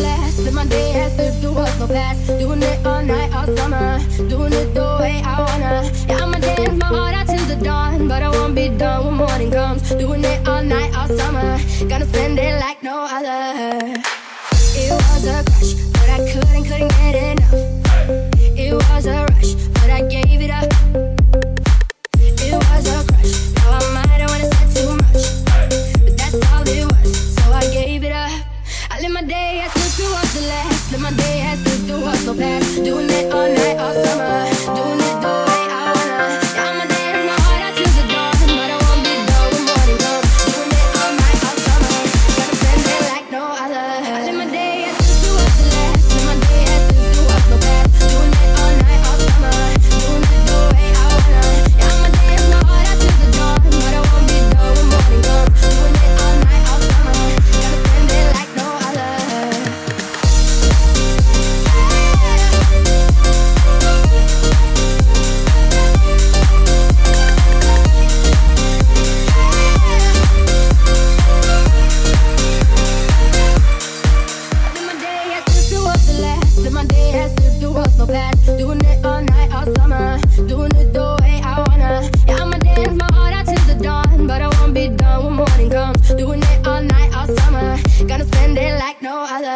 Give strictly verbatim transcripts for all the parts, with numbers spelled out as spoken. last. Live my day as if there was no past. Doing it all night, all summer. Doing it the way I wanna. Yeah, I'ma dance my heart out till the dawn, but I won't be done when morning comes. Doing it all night, all summer. Gonna spend it like no other. It was a crush, but I couldn't, couldn't get enough. It was a rush, but I gave it up. It was a crush, now I might have wanna say too much, but that's all it was, so I gave it up. I live my day as if it was the last. Live my day as if there was no past. Doing it all night, all summer. Doing it the way I wanna. Now I'ma dance my heart out till the dawn, but I won't be done when morning comes. Doing it all night, all summer. Gotta spend it like no other. I live my day as if it was the last. Live my day as if there was no past. Doing it all night, all summer. Doing it the way I wanna. Now I'ma dance my heart out till the dawn, but I won't be done when morning comes. Doing it all night, all summer. Gotta spend it like no other.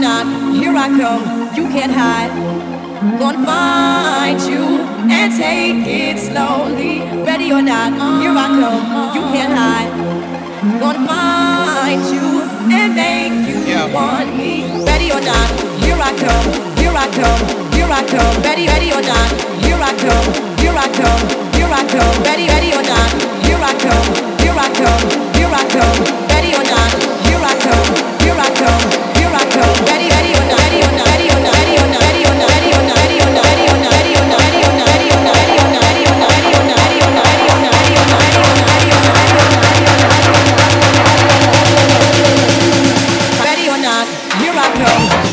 not, here I come, you can't hide. Gonna find you and take it slowly. Ready or not, here I come, you can't hide. Gonna find you and make you yeah. want me. Ready or not, here I come, here I come, here I come. Ready, ready or not, here I come, here I come, here I come. Ready, ready or not, here I come, here I come, here I come. Ready or not, here I come, here I come, here I come. Ready, ready or not, ready or not, ready or not, ready or not, ready or not, ready or not, ready or not, ready or not, ready or not, ready or not, ready or not, ready or not, ready or not, ready or not, ready or not, ready or not, ready or not, ready or not, ready or not, ready or not.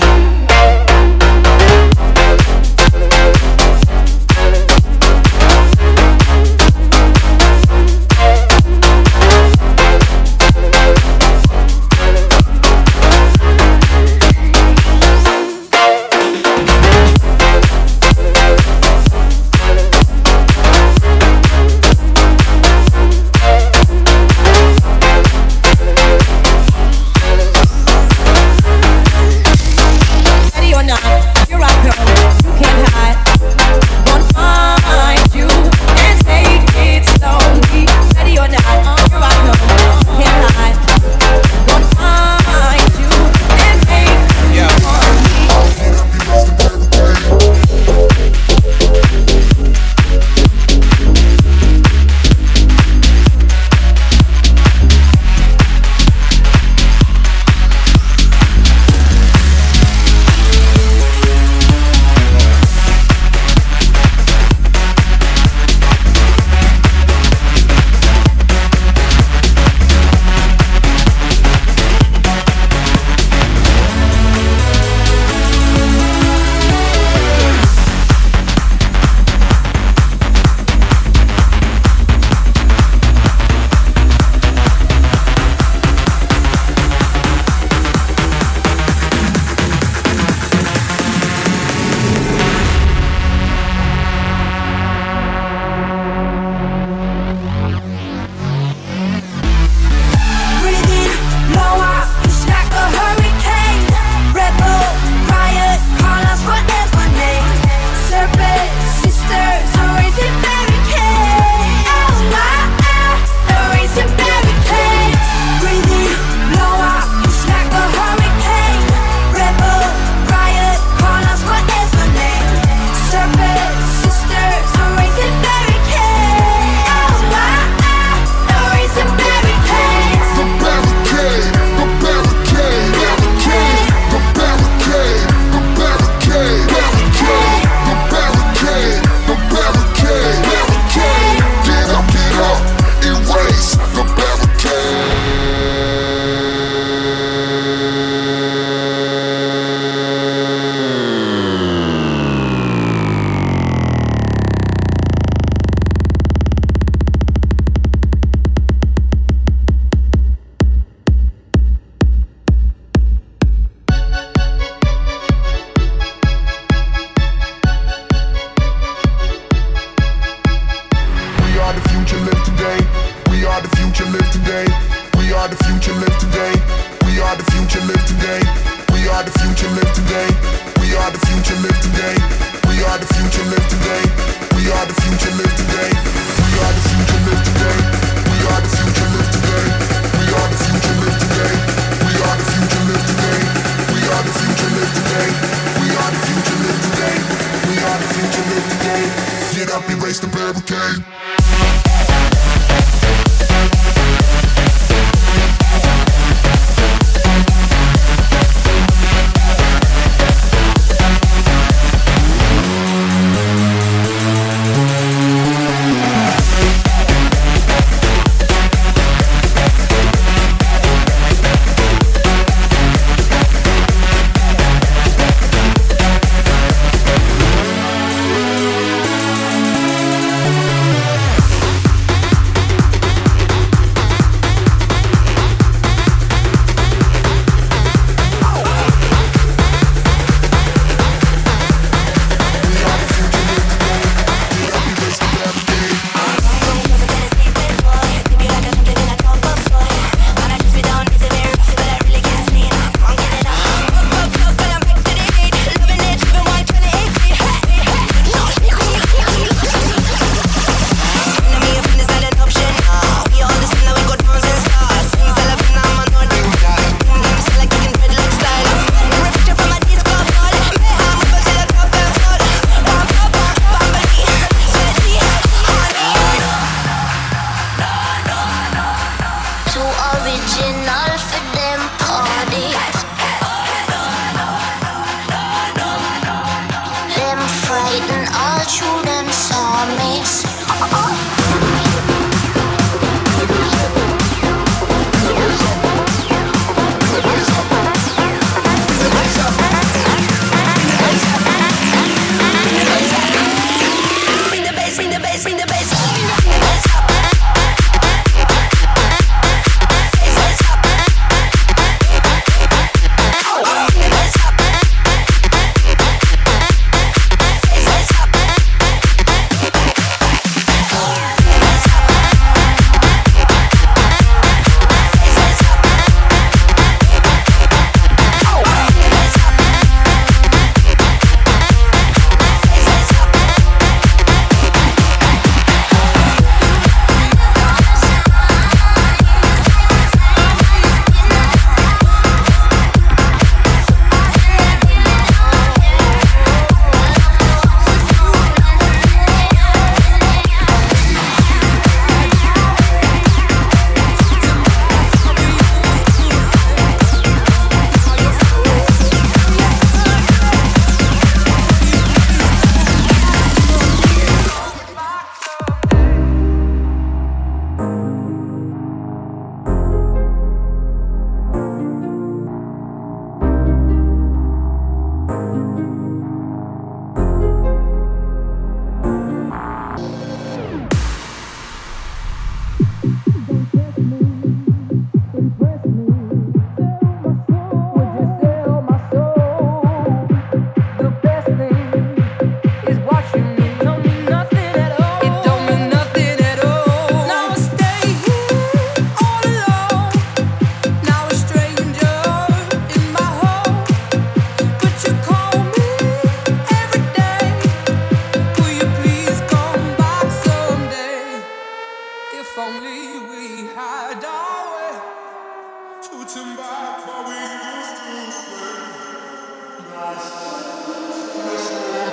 If only we had our way to turn back what we used to say. Last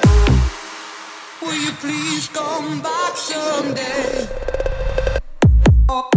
time. Will you please come back someday? Oh.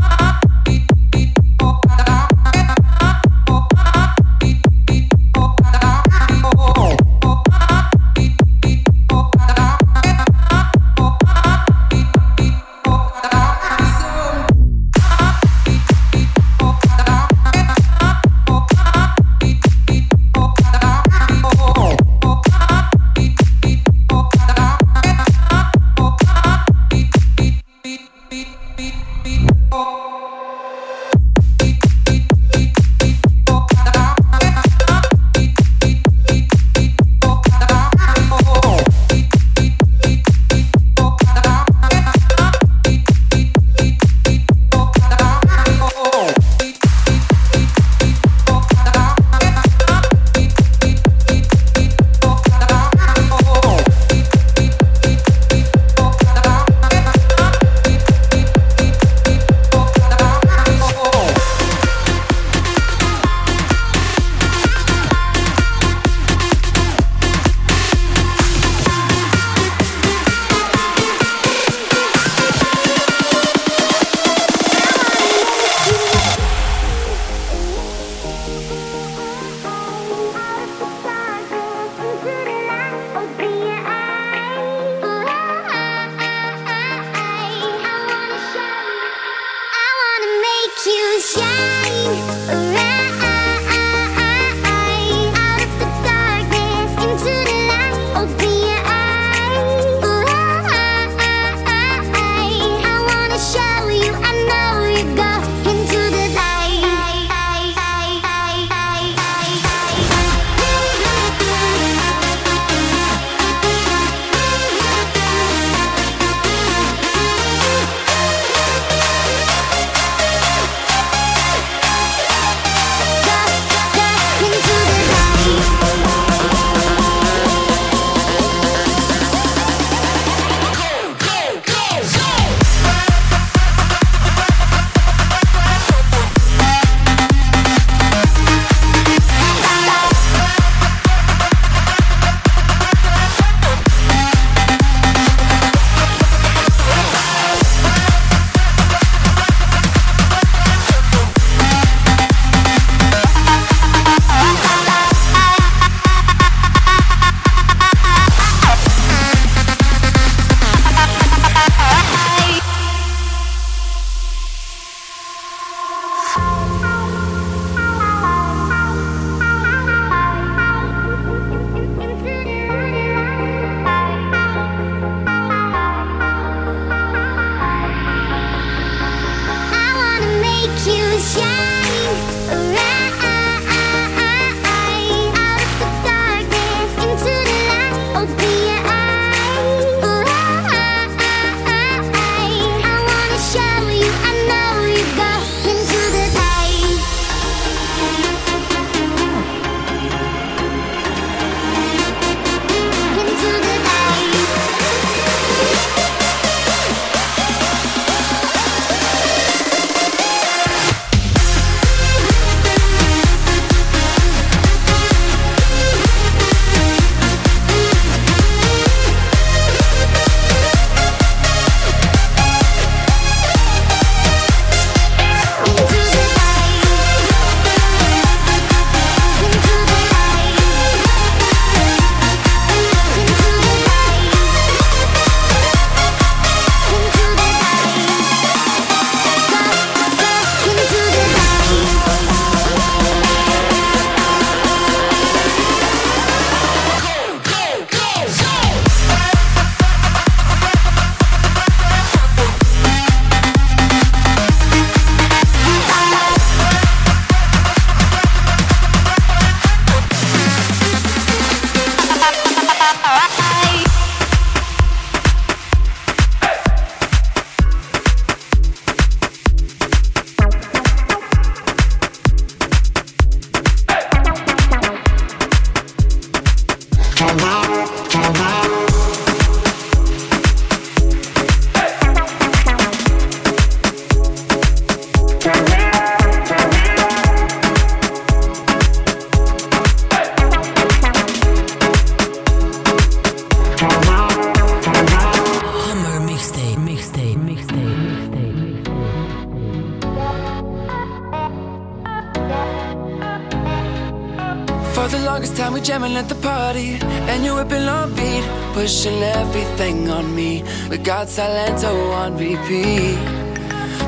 Got Silento on repeat.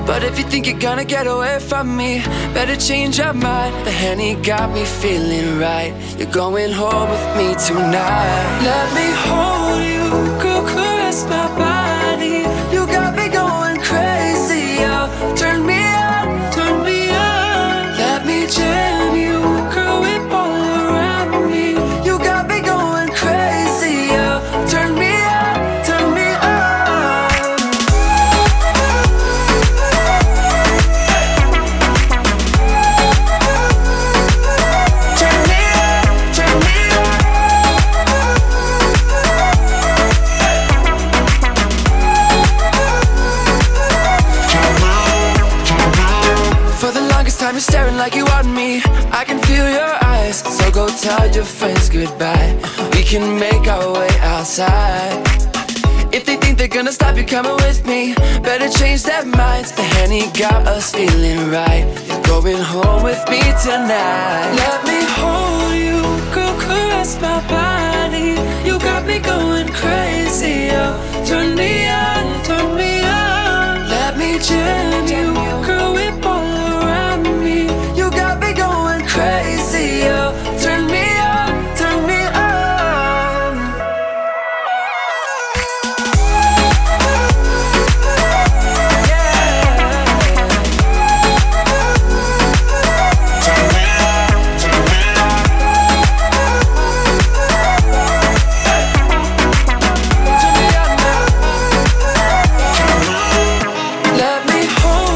But if you think you're gonna get away from me, better change your mind. The Henny got me feeling right. You're going home with me tonight. Let me hold you, go caress my body. You got me going crazy, oh, turn me on, turn me on. Let me jam you, girl, whip all around me. You got me going crazy, oh, turn me on. You're staring like you want me, I can feel your eyes. So go tell your friends goodbye. We can make our way outside. If they think they're gonna stop you coming with me, better change their minds. The Henny got us feeling right. You're going home with me tonight. Let me hold you, girl, caress my body. You got me going crazy, oh, turn me on, turn me on. Let me jam you, girl, whip all around me. You got me going crazy, oh, turn me on, turn me on. Yeah. Turn me on, turn me on. Turn me on now. Let me hold.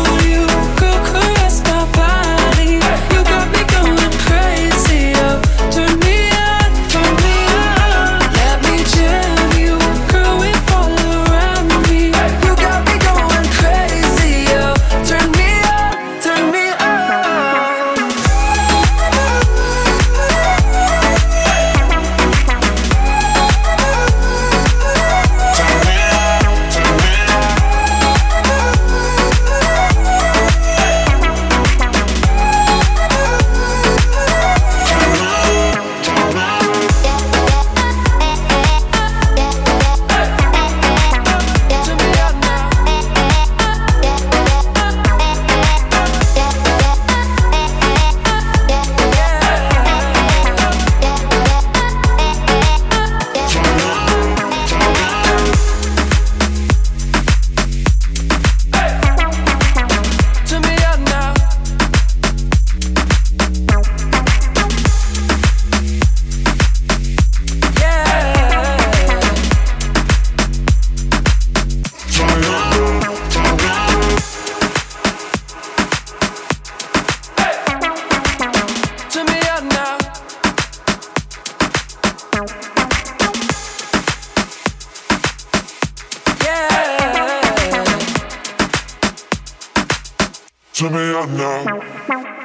To me, I'm now.